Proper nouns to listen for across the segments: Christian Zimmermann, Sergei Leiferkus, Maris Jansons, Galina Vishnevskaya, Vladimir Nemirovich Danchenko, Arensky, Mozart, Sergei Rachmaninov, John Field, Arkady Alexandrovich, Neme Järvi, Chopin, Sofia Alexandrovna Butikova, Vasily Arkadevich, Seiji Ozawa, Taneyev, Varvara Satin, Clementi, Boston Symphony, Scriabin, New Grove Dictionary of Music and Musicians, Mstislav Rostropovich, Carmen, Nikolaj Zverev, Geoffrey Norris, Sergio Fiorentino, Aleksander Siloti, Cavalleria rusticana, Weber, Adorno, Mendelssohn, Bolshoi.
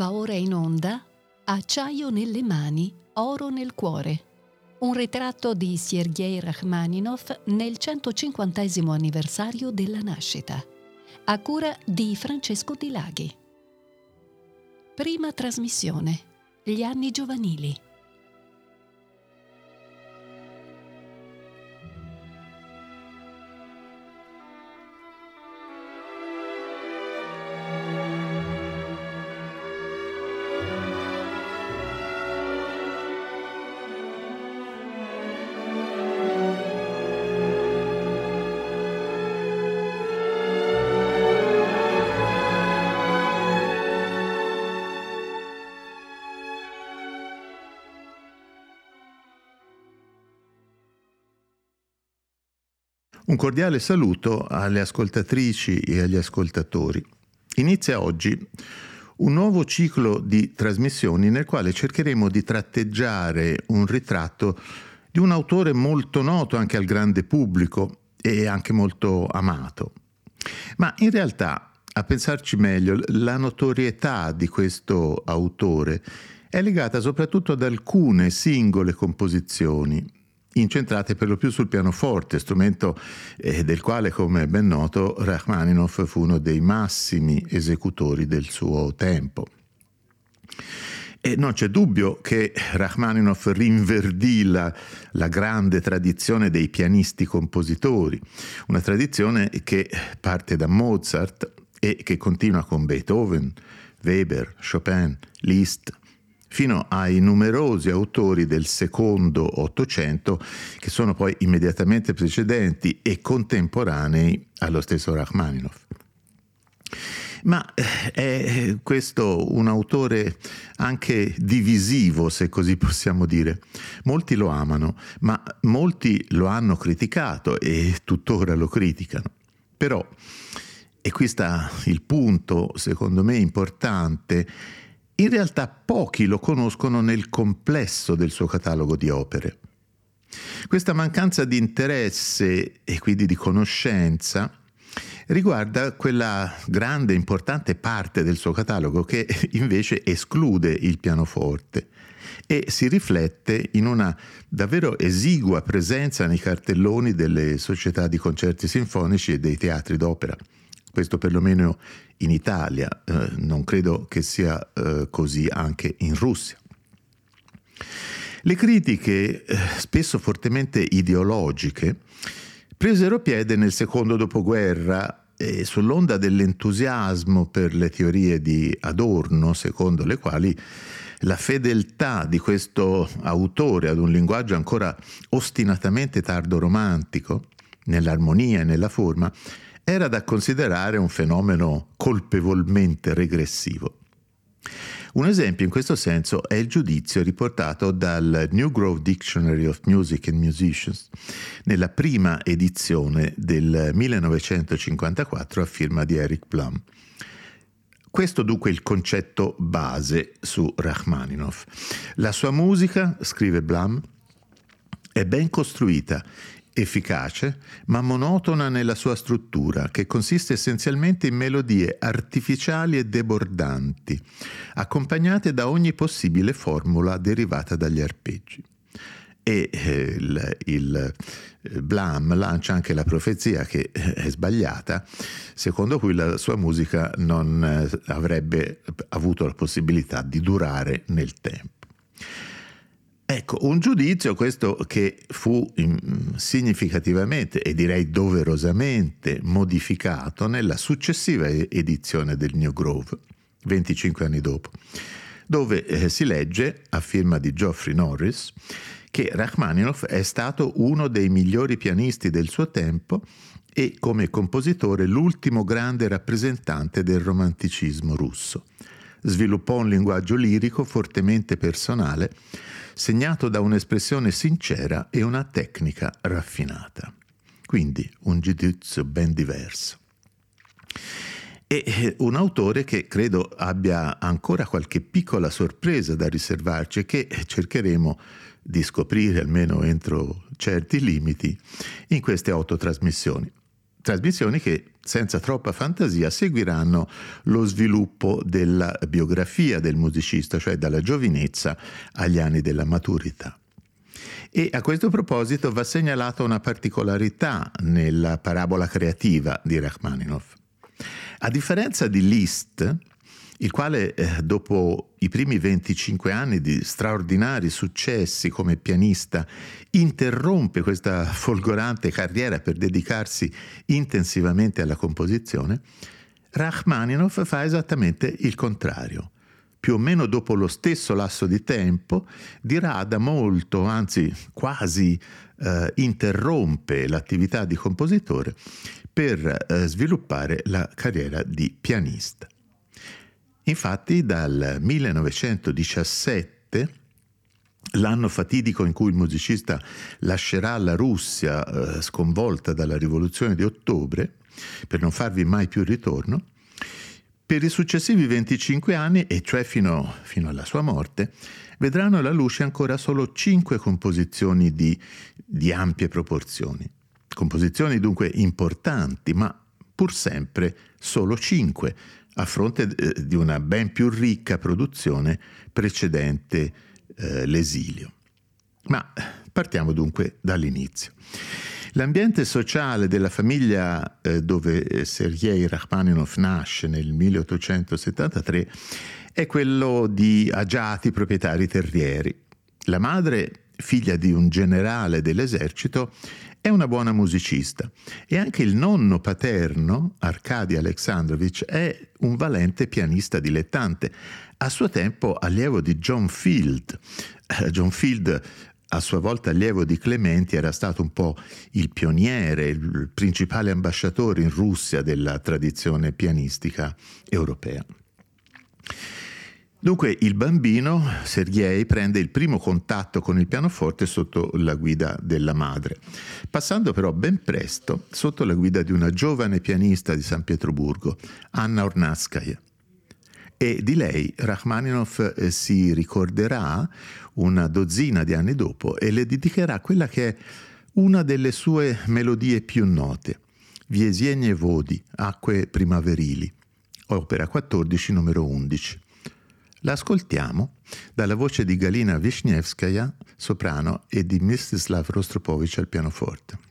Va ora in onda Acciaio nelle mani, oro nel cuore. Un ritratto di Sergei Rachmaninov nel 150° anniversario della nascita, a cura di Francesco Dilaghi. Prima trasmissione: Gli anni giovanili. Un cordiale saluto alle ascoltatrici e agli ascoltatori. Inizia oggi un nuovo ciclo di trasmissioni nel quale cercheremo di tratteggiare un ritratto di un autore molto noto anche al grande pubblico e anche molto amato. Ma in realtà, a pensarci meglio, la notorietà di questo autore è legata soprattutto ad alcune singole composizioni, incentrate per lo più sul pianoforte, strumento del quale, come è ben noto, Rachmaninov fu uno dei massimi esecutori del suo tempo. E non c'è dubbio che Rachmaninov rinverdì la grande tradizione dei pianisti compositori, una tradizione che parte da Mozart e che continua con Beethoven, Weber, Chopin, Liszt, fino ai numerosi autori del secondo Ottocento che sono poi immediatamente precedenti e contemporanei allo stesso Rachmaninov. Ma è questo un autore anche divisivo, se così possiamo dire. Molti lo amano, ma molti lo hanno criticato e tuttora lo criticano. Però, e qui sta il punto secondo me importante, in realtà pochi lo conoscono nel complesso del suo catalogo di opere. Questa mancanza di interesse e quindi di conoscenza riguarda quella grande e importante parte del suo catalogo che invece esclude il pianoforte e si riflette in una davvero esigua presenza nei cartelloni delle società di concerti sinfonici e dei teatri d'opera. Questo perlomeno in Italia, non credo che sia così anche in Russia. Le critiche, spesso fortemente ideologiche, presero piede nel secondo dopoguerra sull'onda dell'entusiasmo per le teorie di Adorno, secondo le quali la fedeltà di questo autore ad un linguaggio ancora ostinatamente tardo-romantico, nell'armonia e nella forma, era da considerare un fenomeno colpevolmente regressivo. Un esempio in questo senso è il giudizio riportato dal New Grove Dictionary of Music and Musicians nella prima edizione del 1954 a firma di Eric Blum. Questo dunque è il concetto base su Rachmaninov. La sua musica, scrive Blum, è ben costruita, efficace, ma monotona nella sua struttura, che consiste essenzialmente in melodie artificiali e debordanti, accompagnate da ogni possibile formula derivata dagli arpeggi. E Blum lancia anche la profezia, che è sbagliata, secondo cui la sua musica non avrebbe avuto la possibilità di durare nel tempo. Ecco, un giudizio questo che fu significativamente e direi doverosamente modificato nella successiva edizione del New Grove, 25 anni dopo, dove si legge, a firma di Geoffrey Norris, che Rachmaninov è stato uno dei migliori pianisti del suo tempo e come compositore l'ultimo grande rappresentante del romanticismo russo. Sviluppò un linguaggio lirico fortemente personale, segnato da un'espressione sincera e una tecnica raffinata. Quindi un giudizio ben diverso. E un autore che credo abbia ancora qualche piccola sorpresa da riservarci, che cercheremo di scoprire, almeno entro certi limiti, in queste 8 trasmissioni. trasmissioni che senza troppa fantasia seguiranno lo sviluppo della biografia del musicista, cioè dalla giovinezza agli anni della maturità. E a questo proposito va segnalata una particolarità nella parabola creativa di Rachmaninov. A differenza di Liszt, il quale dopo i primi 25 anni di straordinari successi come pianista interrompe questa folgorante carriera per dedicarsi intensivamente alla composizione, Rachmaninov fa esattamente il contrario. Più o meno dopo lo stesso lasso di tempo dirada molto, anzi quasi interrompe l'attività di compositore per sviluppare la carriera di pianista. Infatti dal 1917, l'anno fatidico in cui il musicista lascerà la Russia sconvolta dalla rivoluzione di ottobre, per non farvi mai più ritorno, per i successivi 25 anni, e cioè fino alla sua morte, vedranno alla luce ancora solo 5 composizioni di ampie proporzioni. Composizioni dunque importanti, ma pur sempre solo 5, a fronte di una ben più ricca produzione precedente l'esilio. Ma partiamo dunque dall'inizio. L'ambiente sociale della famiglia dove Sergei Rachmaninov nasce nel 1873 è quello di agiati proprietari terrieri. La madre, figlia di un generale dell'esercito, è una buona musicista e anche il nonno paterno, Arkady Alexandrovich, è un valente pianista dilettante, a suo tempo allievo di John Field. John Field, a sua volta allievo di Clementi, era stato un po' il pioniere, il principale ambasciatore in Russia della tradizione pianistica europea. Dunque il bambino Sergei prende il primo contatto con il pianoforte sotto la guida della madre, passando però ben presto sotto la guida di una giovane pianista di San Pietroburgo, Anna Ornatskaya. E di lei Rachmaninov si ricorderà una dozzina di anni dopo e le dedicherà quella che è una delle sue melodie più note, Viesienie Vodi, Acque Primaverili, opera 14, numero 11. L'ascoltiamo dalla voce di Galina Vishnevskaya, soprano, e di Mstislav Rostropovich al pianoforte.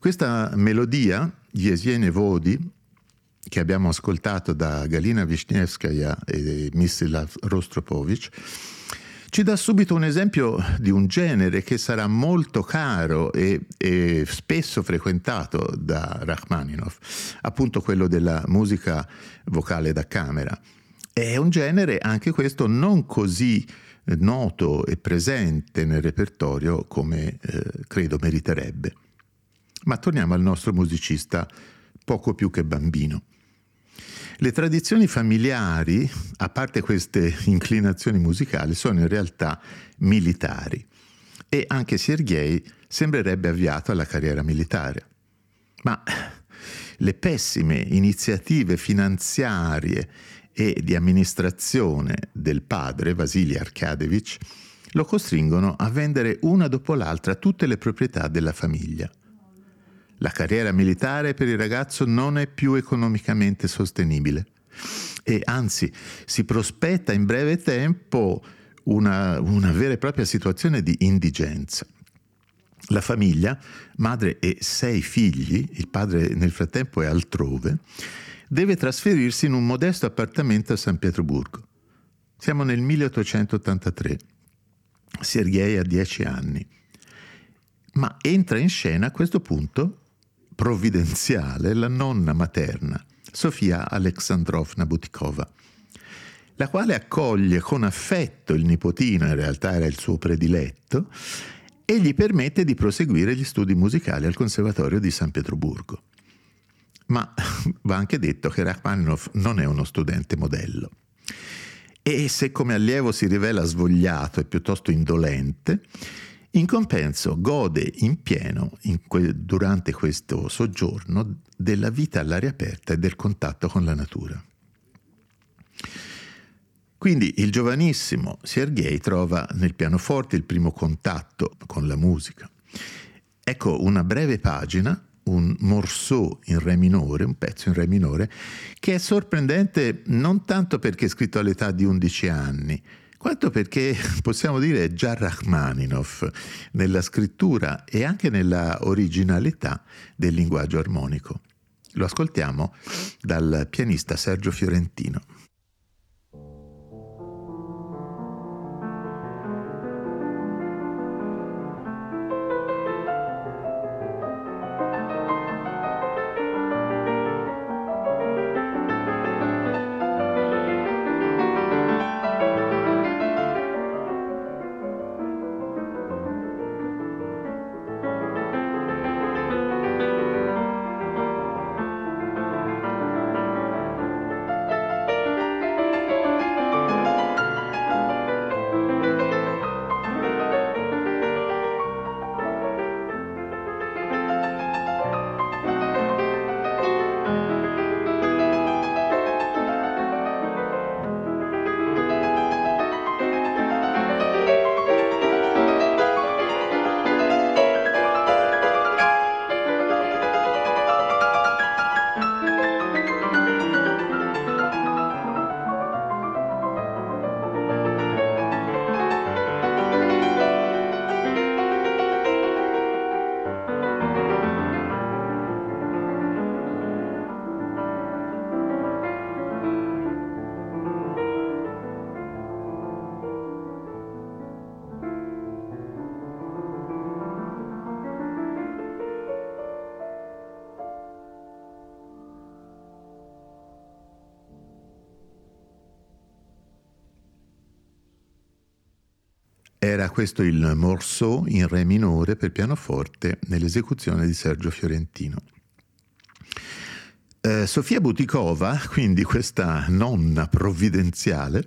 Questa melodia, Viesienie Vodi, che abbiamo ascoltato da Galina Vishnevskaya e Mstislav Rostropovich, ci dà subito un esempio di un genere che sarà molto caro e spesso frequentato da Rachmaninov, appunto quello della musica vocale da camera. È un genere, anche questo, non così noto e presente nel repertorio come credo meriterebbe. Ma torniamo al nostro musicista poco più che bambino. Le tradizioni familiari, a parte queste inclinazioni musicali, sono in realtà militari, e anche Sergei sembrerebbe avviato alla carriera militare. Ma le pessime iniziative finanziarie e di amministrazione del padre, Vasily Arkadevich, lo costringono a vendere una dopo l'altra tutte le proprietà della famiglia. La carriera militare per il ragazzo non è più economicamente sostenibile e anzi si prospetta in breve tempo una vera e propria situazione di indigenza. La famiglia, madre e 6 figli, il padre nel frattempo è altrove, deve trasferirsi in un modesto appartamento a San Pietroburgo. Siamo nel 1883. Sergei ha 10 anni. Ma entra in scena a questo punto provvidenziale la nonna materna, Sofia Alexandrovna Butikova, la quale accoglie con affetto il nipotino, in realtà era il suo prediletto, e gli permette di proseguire gli studi musicali al Conservatorio di San Pietroburgo. Ma va anche detto che Rachmaninov non è uno studente modello. E se come allievo si rivela svogliato e piuttosto indolente, in compenso gode in pieno, durante questo soggiorno, della vita all'aria aperta e del contatto con la natura. Quindi il giovanissimo Sergei trova nel pianoforte il primo contatto con la musica. Ecco una breve pagina, un morceau in re minore, un pezzo in re minore, che è sorprendente non tanto perché è scritto all'età di 11 anni, quanto perché possiamo dire già Rachmaninov nella scrittura e anche nella originalità del linguaggio armonico. Lo ascoltiamo dal pianista Sergio Fiorentino. Era questo il morceau in re minore per pianoforte nell'esecuzione di Sergio Fiorentino. Sofia Butikova, quindi questa nonna provvidenziale,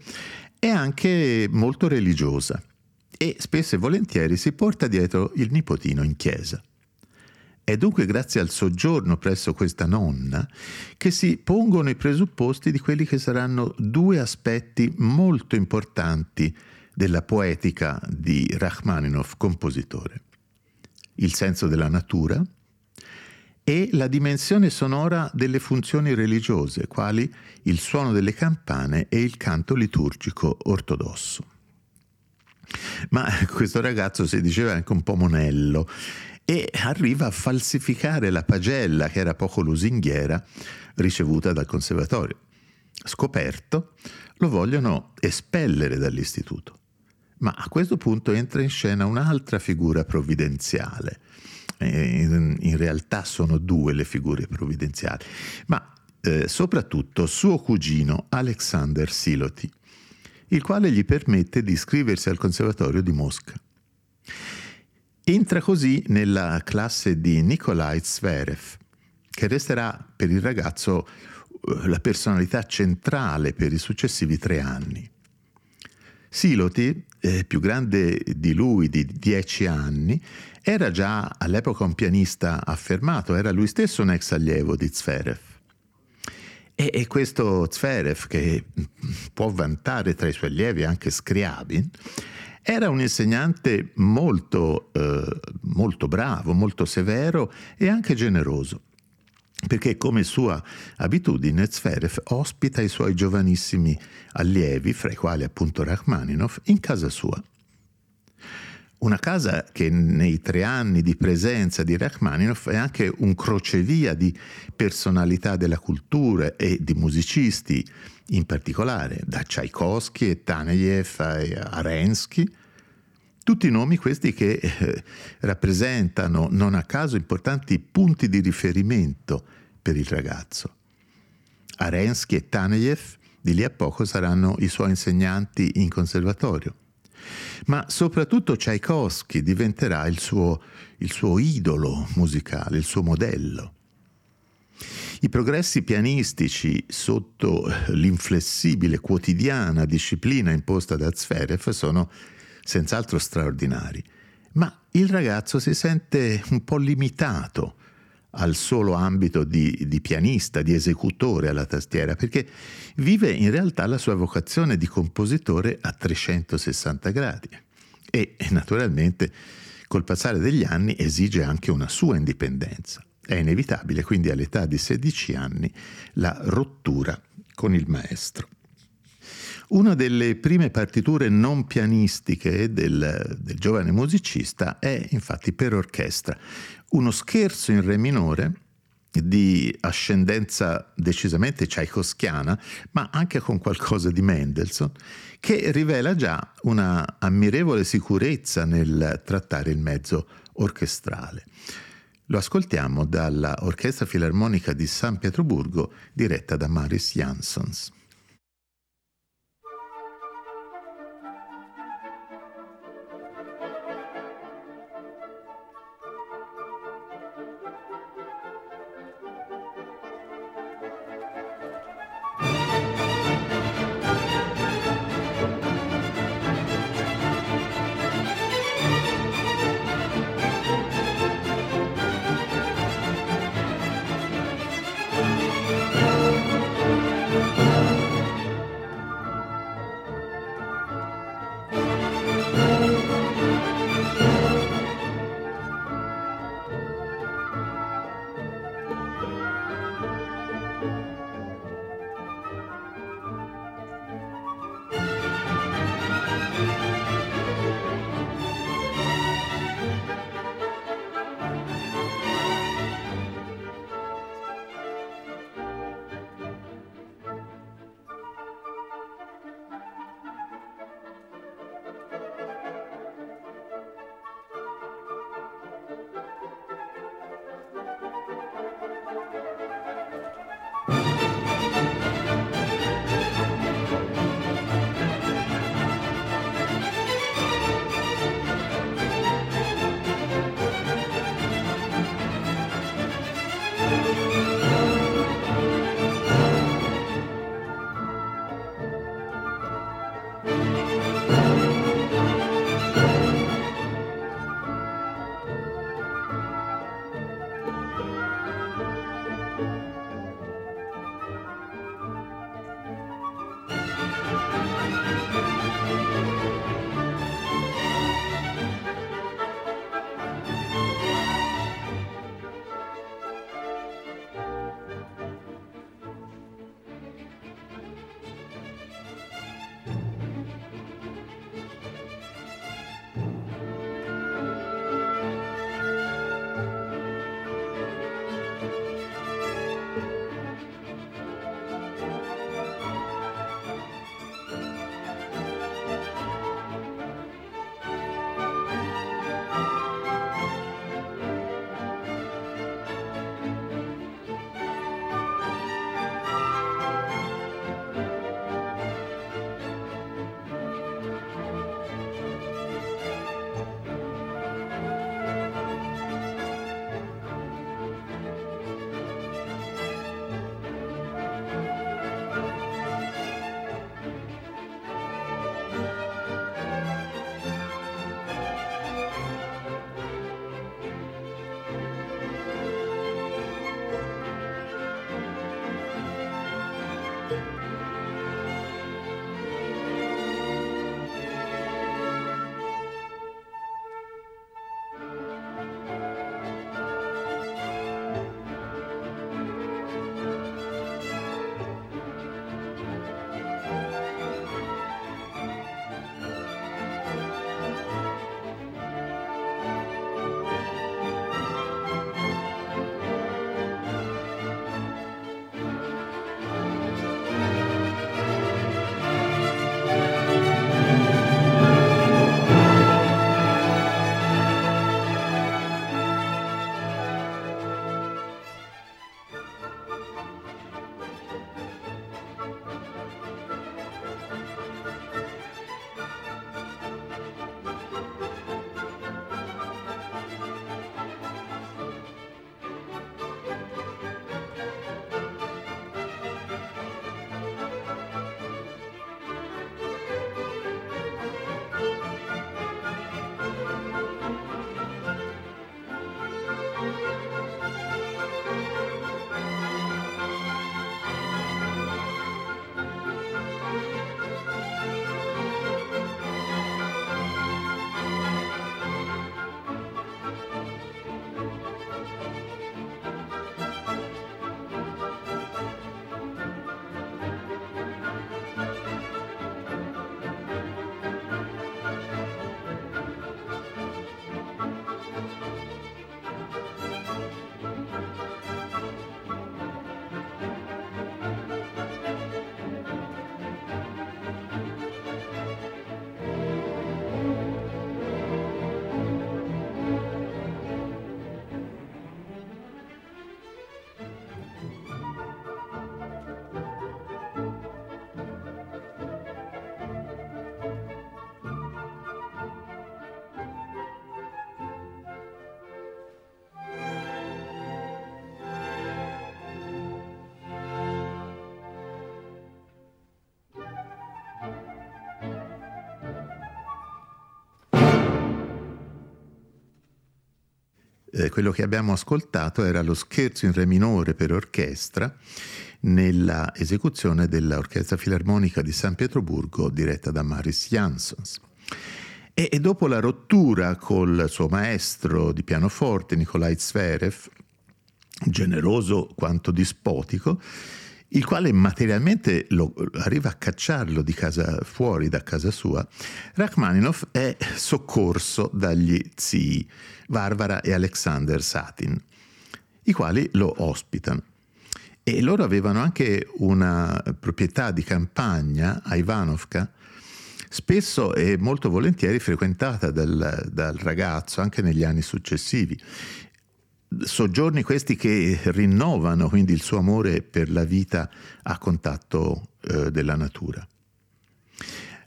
è anche molto religiosa e spesso e volentieri si porta dietro il nipotino in chiesa. È dunque grazie al soggiorno presso questa nonna che si pongono i presupposti di quelli che saranno 2 aspetti molto importanti della poetica di Rachmaninov compositore: il senso della natura e la dimensione sonora delle funzioni religiose, quali il suono delle campane e il canto liturgico ortodosso. Ma questo ragazzo si diceva anche un po' monello e arriva a falsificare la pagella, che era poco lusinghiera, ricevuta dal conservatorio. Scoperto, lo vogliono espellere dall'istituto. Ma a questo punto entra in scena un'altra figura provvidenziale. In realtà sono due le figure provvidenziali, ma soprattutto suo cugino Aleksander Siloti, il quale gli permette di iscriversi al Conservatorio di Mosca. Entra così nella classe di Nikolaj Zverev, che resterà per il ragazzo la personalità centrale per i successivi 3 anni. Siloti, più grande di lui di 10 anni, era già all'epoca un pianista affermato, era lui stesso un ex allievo di Zverev. E questo Zverev, che può vantare tra i suoi allievi anche Scriabin, era un insegnante molto bravo, molto severo e anche generoso, perché come sua abitudine Zverev ospita i suoi giovanissimi allievi, fra i quali appunto Rachmaninov, in casa sua. Una casa che nei 3 anni di presenza di Rachmaninov è anche un crocevia di personalità della cultura e di musicisti, in particolare da Tchaikovsky e Taneyev a Arensky, tutti nomi questi che rappresentano non a caso importanti punti di riferimento per il ragazzo. Arensky e Taneyev di lì a poco saranno i suoi insegnanti in conservatorio, ma soprattutto Tchaikovsky diventerà il suo idolo musicale, il suo modello. I progressi pianistici sotto l'inflessibile quotidiana disciplina imposta da Zverev sono senz'altro straordinari, ma il ragazzo si sente un po' limitato al solo ambito di pianista, di esecutore alla tastiera, perché vive in realtà la sua vocazione di compositore a 360 gradi e naturalmente col passare degli anni esige anche una sua indipendenza. È inevitabile quindi all'età di 16 anni la rottura con il maestro. Una delle prime partiture non pianistiche del giovane musicista è infatti per orchestra, uno scherzo in re minore di ascendenza decisamente tchaikovskiana, ma anche con qualcosa di Mendelssohn, che rivela già una ammirevole sicurezza nel trattare il mezzo orchestrale. Lo ascoltiamo dalla Orchestra Filarmonica di San Pietroburgo, diretta da Maris Jansons. Quello che abbiamo ascoltato era lo scherzo in re minore per orchestra nella esecuzione dell'Orchestra Filarmonica di San Pietroburgo diretta da Maris Jansons. E dopo la rottura col suo maestro di pianoforte Nikolaj Zverev, generoso quanto dispotico, il quale materialmente arriva a cacciarlo di casa, fuori da casa sua, Rachmaninov è soccorso dagli zii Varvara e Alexander Satin, i quali lo ospitano. E loro avevano anche una proprietà di campagna a Ivanovka, spesso e molto volentieri frequentata dal ragazzo anche negli anni successivi. Soggiorni questi che rinnovano quindi il suo amore per la vita a contatto della natura.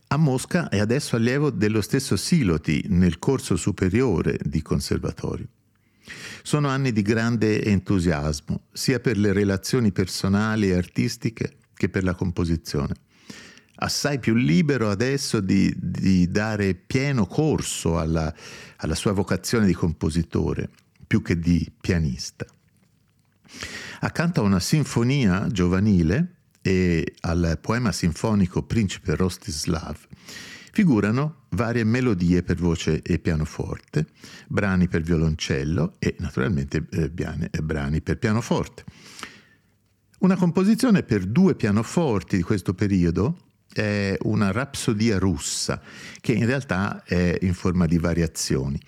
A Mosca è adesso allievo dello stesso Siloti nel corso superiore di conservatorio. Sono anni di grande entusiasmo, sia per le relazioni personali e artistiche che per la composizione. Assai più libero adesso di dare pieno corso alla sua vocazione di compositore, più che di pianista. Accanto a una sinfonia giovanile e al poema sinfonico Principe Rostislav figurano varie melodie per voce e pianoforte, brani per violoncello e naturalmente brani per pianoforte. Una composizione per due pianoforti di questo periodo è una rapsodia russa, che in realtà è in forma di variazioni.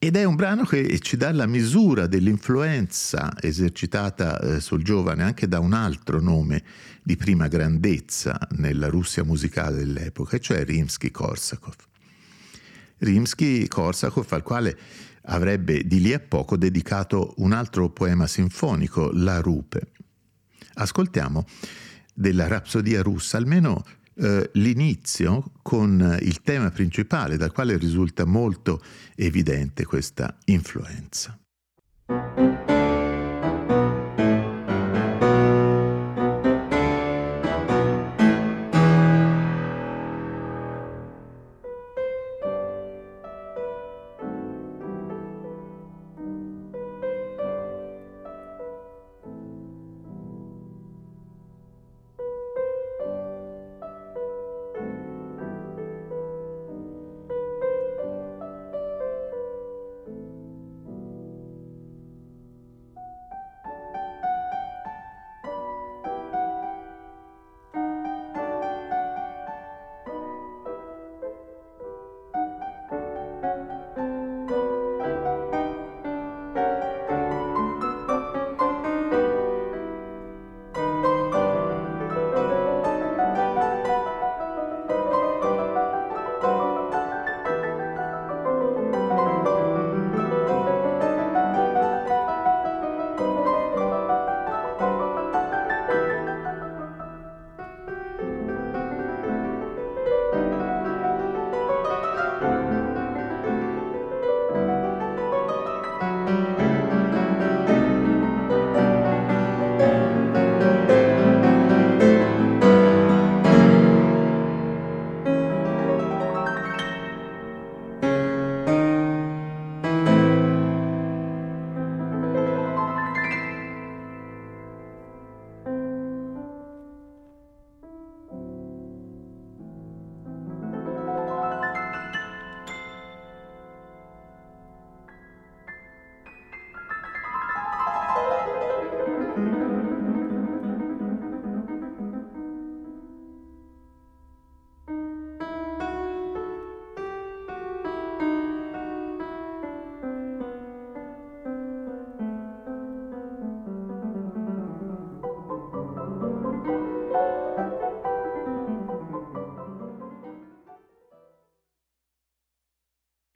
Ed è un brano che ci dà la misura dell'influenza esercitata sul giovane anche da un altro nome di prima grandezza nella Russia musicale dell'epoca, cioè Rimsky-Korsakov. Rimsky-Korsakov, al quale avrebbe di lì a poco dedicato un altro poema sinfonico, La rupe. Ascoltiamo della rapsodia russa almeno l'inizio con il tema principale, dal quale risulta molto evidente questa influenza.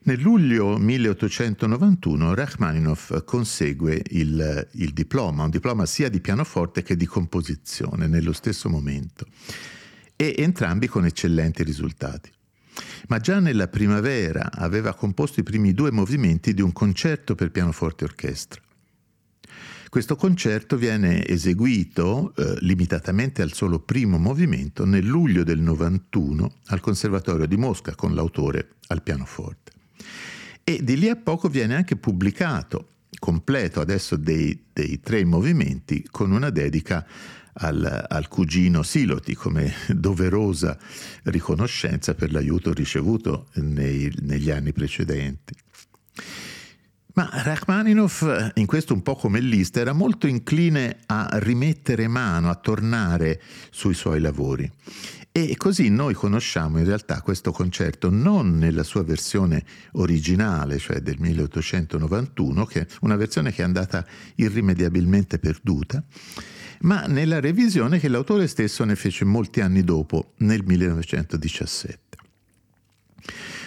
Nel luglio 1891 Rachmaninov consegue il diploma, un diploma sia di pianoforte che di composizione nello stesso momento, e entrambi con eccellenti risultati. Ma già nella primavera aveva composto i primi due movimenti di un concerto per pianoforte e orchestra. Questo concerto viene eseguito limitatamente al solo primo movimento nel luglio del 91 al Conservatorio di Mosca con l'autore al pianoforte. E di lì a poco viene anche pubblicato completo adesso dei tre movimenti, con una dedica al cugino Siloti, come doverosa riconoscenza per l'aiuto ricevuto negli anni precedenti. Ma Rachmaninov, in questo un po' come Liszt, era molto incline a rimettere mano, a tornare sui suoi lavori. E così noi conosciamo in realtà questo concerto non nella sua versione originale, cioè del 1891, che è una versione che è andata irrimediabilmente perduta, ma nella revisione che l'autore stesso ne fece molti anni dopo, nel 1917.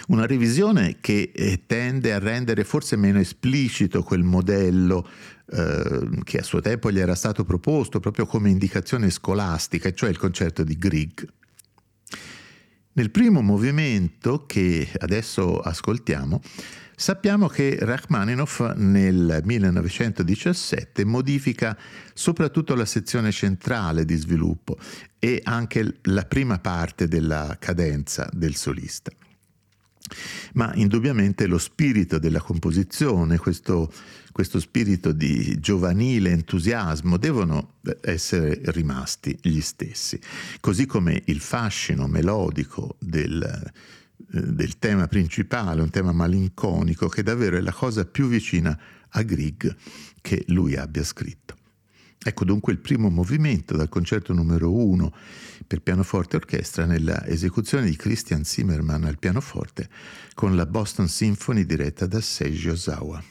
Una revisione che tende a rendere forse meno esplicito quel modello che a suo tempo gli era stato proposto proprio come indicazione scolastica, cioè il concerto di Grieg. Nel primo movimento che adesso ascoltiamo, sappiamo che Rachmaninov nel 1917 modifica soprattutto la sezione centrale di sviluppo e anche la prima parte della cadenza del solista. Ma indubbiamente lo spirito della composizione, questo spirito di giovanile entusiasmo, devono essere rimasti gli stessi, così come il fascino melodico del tema principale, un tema malinconico che davvero è la cosa più vicina a Grieg che lui abbia scritto. Ecco dunque il primo movimento dal concerto numero 1 per pianoforte e orchestra nella esecuzione di Christian Zimmermann al pianoforte con la Boston Symphony diretta da Seiji Ozawa.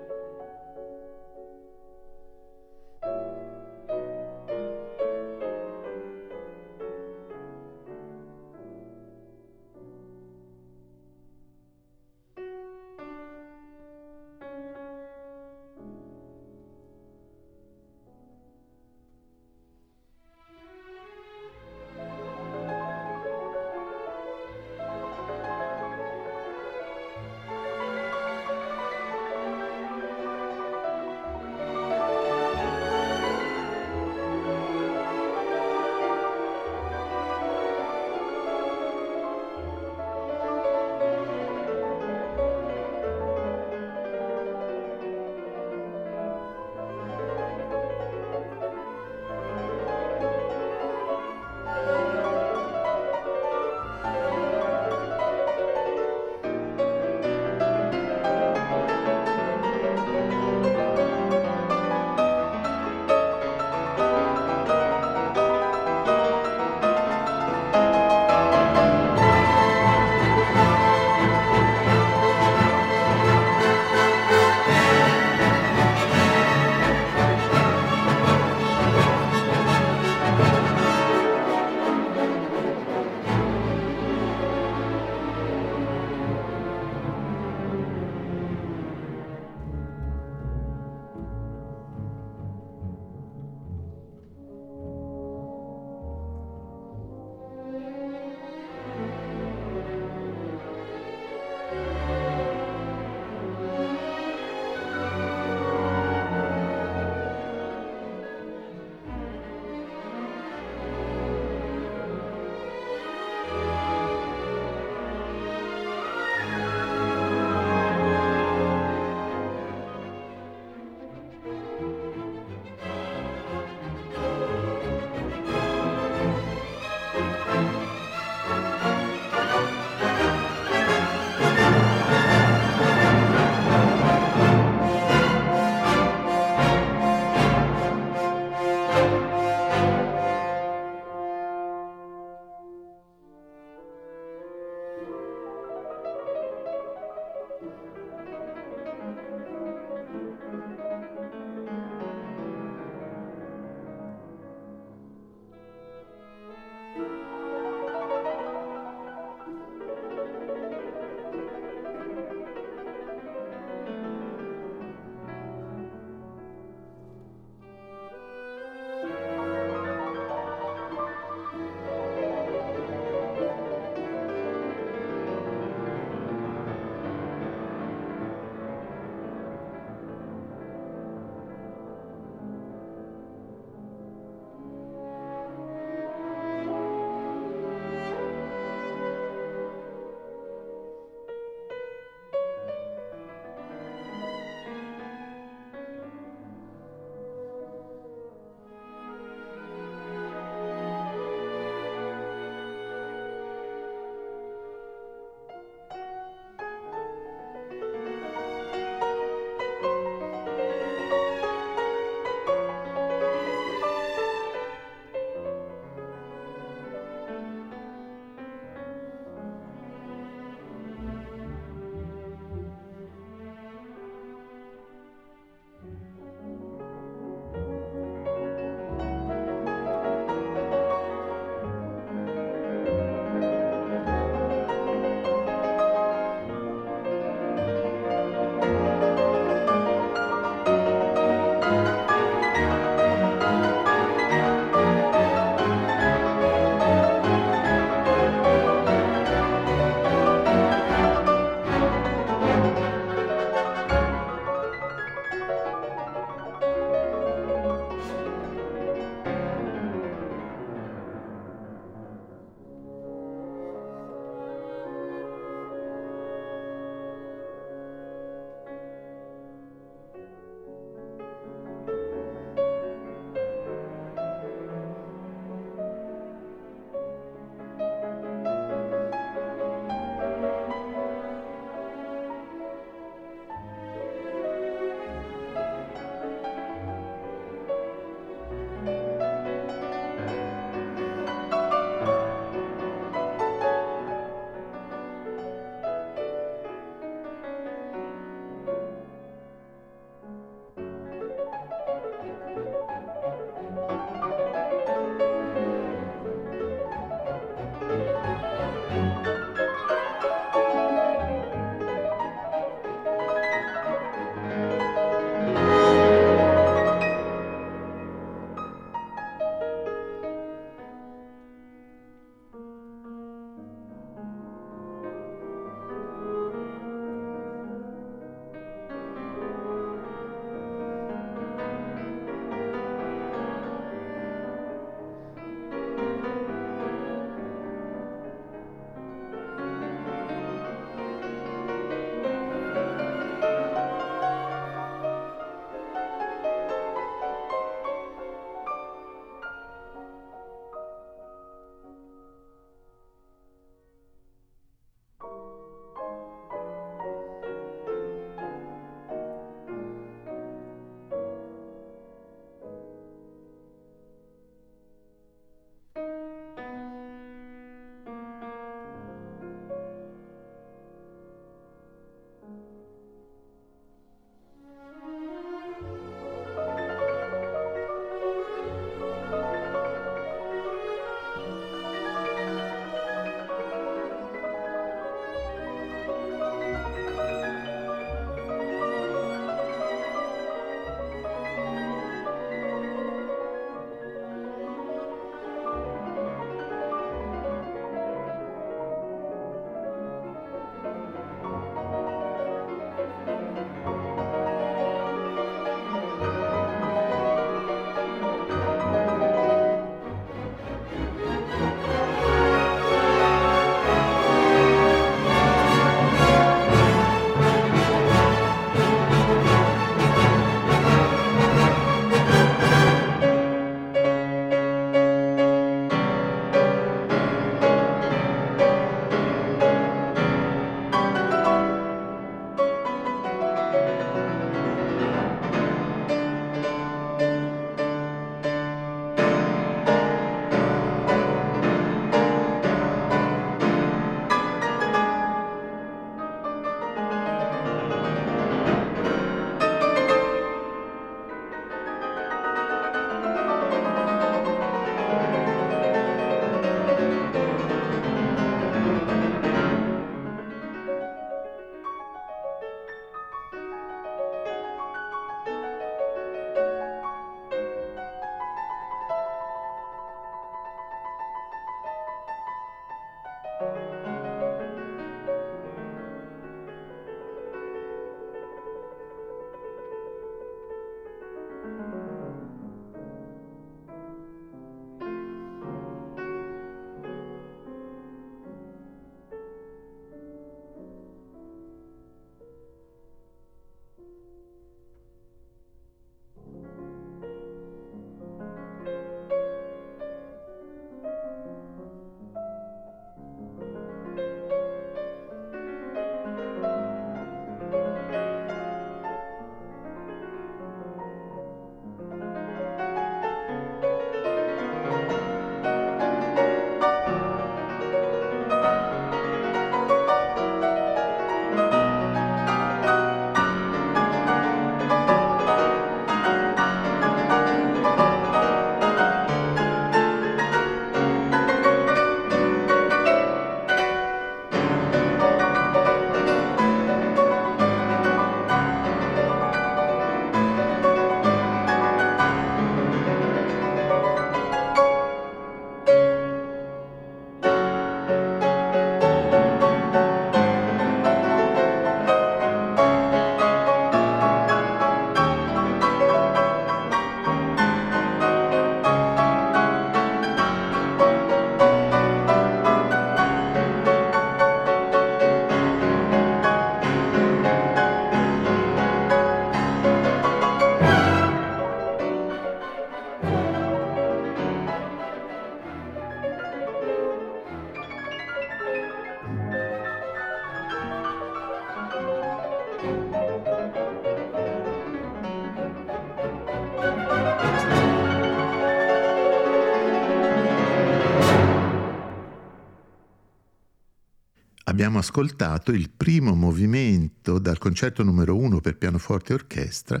abbiamo ascoltato il primo movimento dal concerto numero 1 per pianoforte e orchestra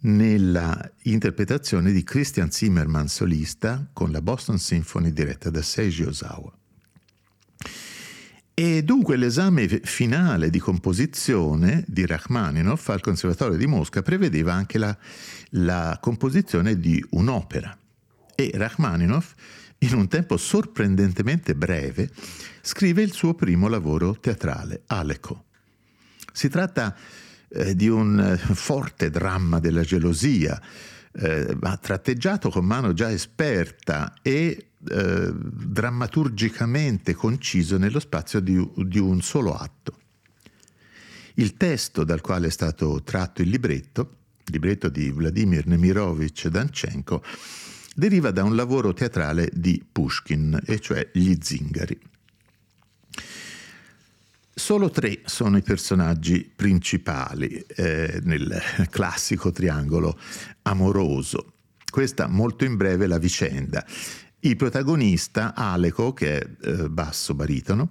nella interpretazione di Christian Zimmermann solista con la Boston Symphony diretta da Seiji Ozawa. E dunque l'esame finale di composizione di Rachmaninov al Conservatorio di Mosca prevedeva anche la composizione di un'opera, e Rachmaninov, in un tempo sorprendentemente breve, scrive il suo primo lavoro teatrale, Aleko. Si tratta di un forte dramma della gelosia, ma tratteggiato con mano già esperta e drammaturgicamente conciso nello spazio di un solo atto. Il testo dal quale è stato tratto il libretto di Vladimir Nemirovich Danchenko, deriva da un lavoro teatrale di Pushkin, e cioè Gli zingari. Solo 3 sono i personaggi principali nel classico triangolo amoroso. Questa molto in breve la vicenda. Il protagonista, Aleko, che è basso baritono,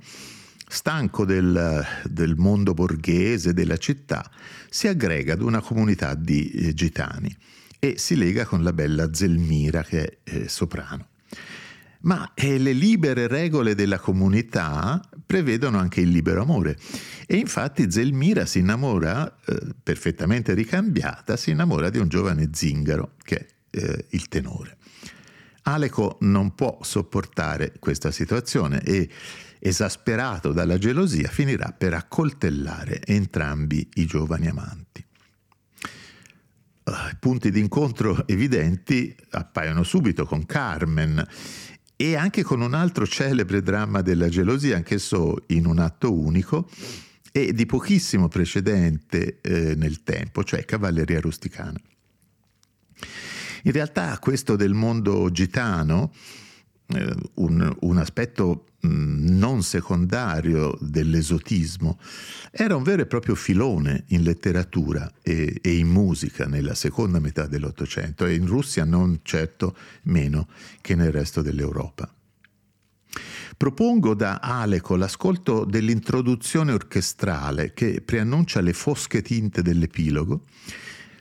stanco del mondo borghese, della città, si aggrega ad una comunità di gitani e si lega con la bella Zelmira, che è soprano. Ma le libere regole della comunità prevedono anche il libero amore, e infatti Zelmira si innamora, perfettamente ricambiata, si innamora di un giovane zingaro che è il tenore. Aleko non può sopportare questa situazione e, esasperato dalla gelosia, finirà per accoltellare entrambi i giovani amanti. Punti di incontro evidenti appaiono subito con Carmen e anche con un altro celebre dramma della gelosia, anch'esso in un atto unico e di pochissimo precedente nel tempo, cioè Cavalleria rusticana. In realtà questo del mondo gitano, un aspetto non secondario dell'esotismo, era un vero e proprio filone in letteratura e in musica nella seconda metà dell'Ottocento, e in Russia non certo meno che nel resto dell'Europa. Propongo da Aleko l'ascolto dell'introduzione orchestrale che preannuncia le fosche tinte dell'epilogo,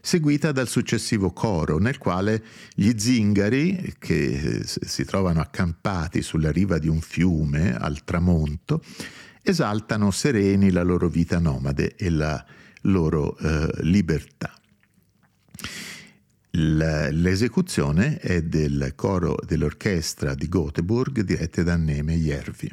seguita dal successivo coro, nel quale gli zingari, che si trovano accampati sulla riva di un fiume al tramonto, esaltano sereni la loro vita nomade e la loro libertà. L'esecuzione è del coro dell'orchestra di Gothenburg, dirette da Neme Järvi.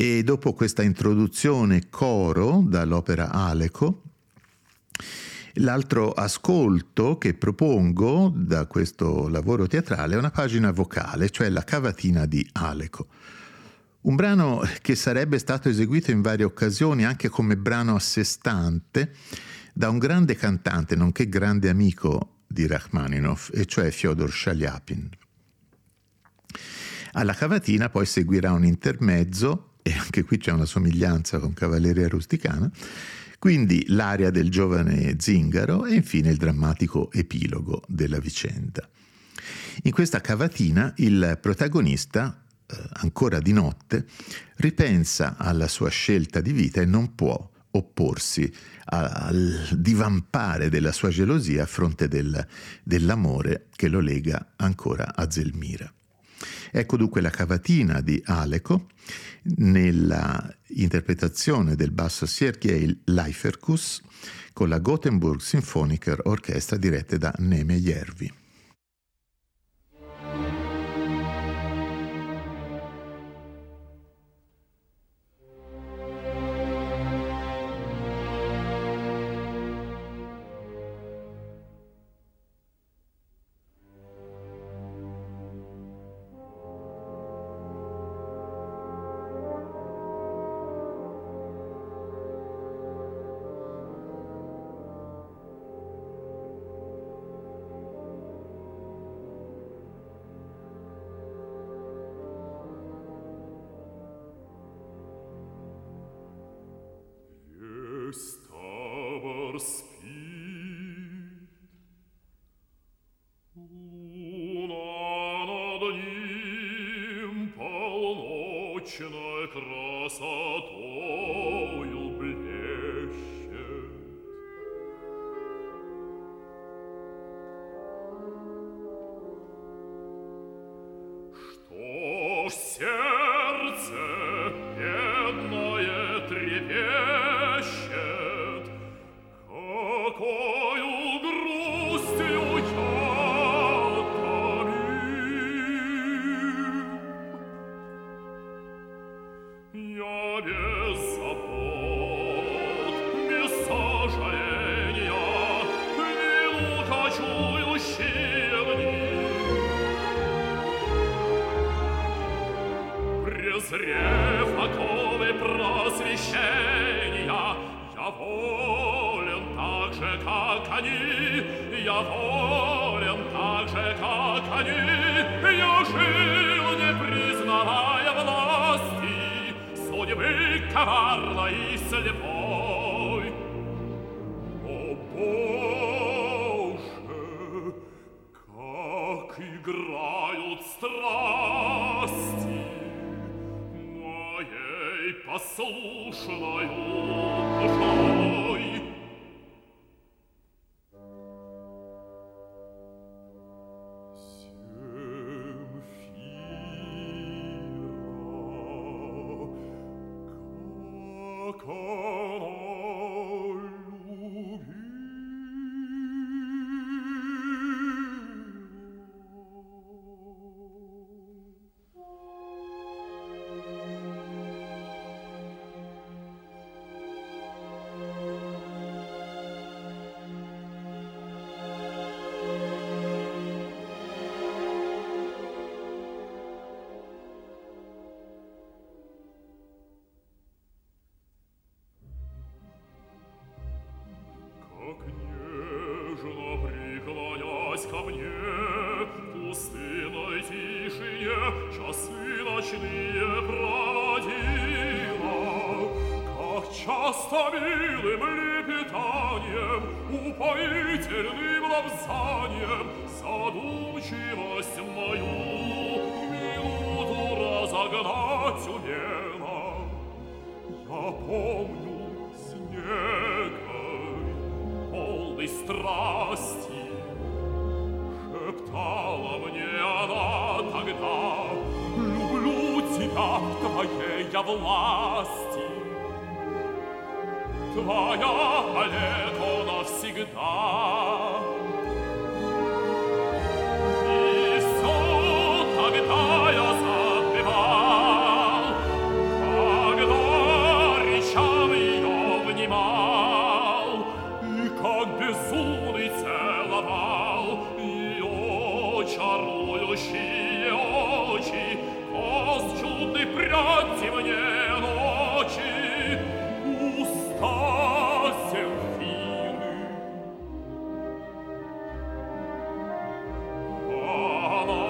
E dopo questa introduzione coro dall'opera Aleko, l'altro ascolto che propongo da questo lavoro teatrale è una pagina vocale, cioè la cavatina di Aleko. Un brano che sarebbe stato eseguito in varie occasioni anche come brano a sé stante da un grande cantante, nonché grande amico di Rachmaninov, e cioè Fyodor Shaliapin. Alla cavatina poi seguirà un intermezzo, e anche qui c'è una somiglianza con Cavalleria rusticana, quindi l'aria del giovane zingaro e infine il drammatico epilogo della vicenda. In questa cavatina il protagonista, ancora di notte, ripensa alla sua scelta di vita e non può opporsi al divampare della sua gelosia a fronte dell'amore che lo lega ancora a Zelmira. Ecco dunque la cavatina di Aleko nella interpretazione del basso Sergei Leiferkus con la Gothenburg Symphoniker Orchestra diretta da Neme Järvi. Когда я забывал о безумный целовал ее чарующие очи, Коз чудный прядь темнее ночи, уста Серафимы. Она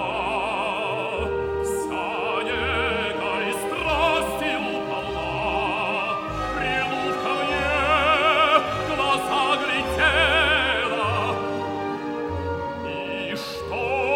вся некой страстью полна, Прилув ко мне глаза глядела. И что?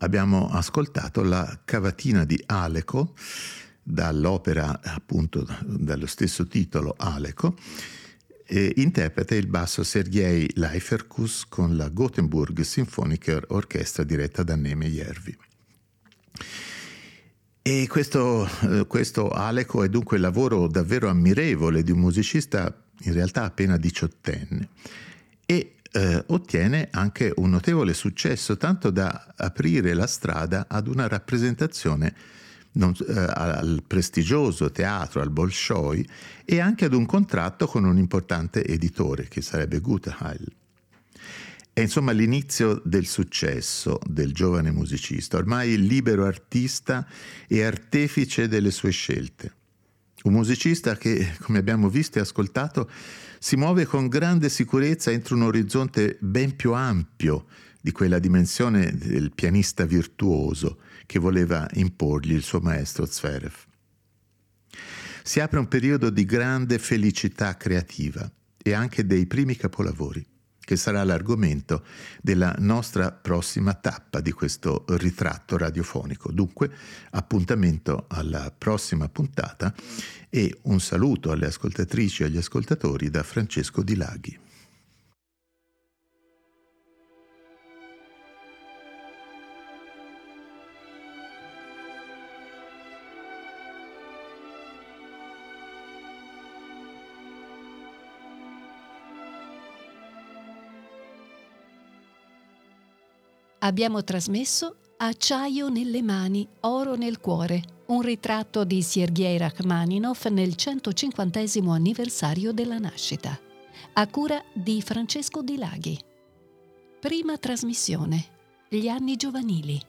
Abbiamo ascoltato la cavatina di Aleko dall'opera, appunto dallo stesso titolo, Aleko, e interpreta il basso Sergei Leiferkus con la Gothenburg Symphoniker Orchestra diretta da Neme Järvi. E questo Aleko è dunque il lavoro davvero ammirevole di un musicista in realtà appena diciottenne e ottiene anche un notevole successo, tanto da aprire la strada ad una rappresentazione al prestigioso teatro, al Bolshoi, e anche ad un contratto con un importante editore, che sarebbe Gutheiler. È insomma l'inizio del successo del giovane musicista, ormai libero artista e artefice delle sue scelte. Un musicista che, come abbiamo visto e ascoltato, si muove con grande sicurezza entro un orizzonte ben più ampio di quella dimensione del pianista virtuoso che voleva imporgli il suo maestro Zverev. Si apre un periodo di grande felicità creativa e anche dei primi capolavori, che sarà l'argomento della nostra prossima tappa di questo ritratto radiofonico. Dunque, appuntamento alla prossima puntata e un saluto alle ascoltatrici e agli ascoltatori da Francesco Dilaghi. Abbiamo trasmesso Acciaio nelle mani, oro nel cuore, un ritratto di Sergei Rachmaninov nel 150° anniversario della nascita, a cura di Francesco Dilaghi. Prima trasmissione, gli anni giovanili.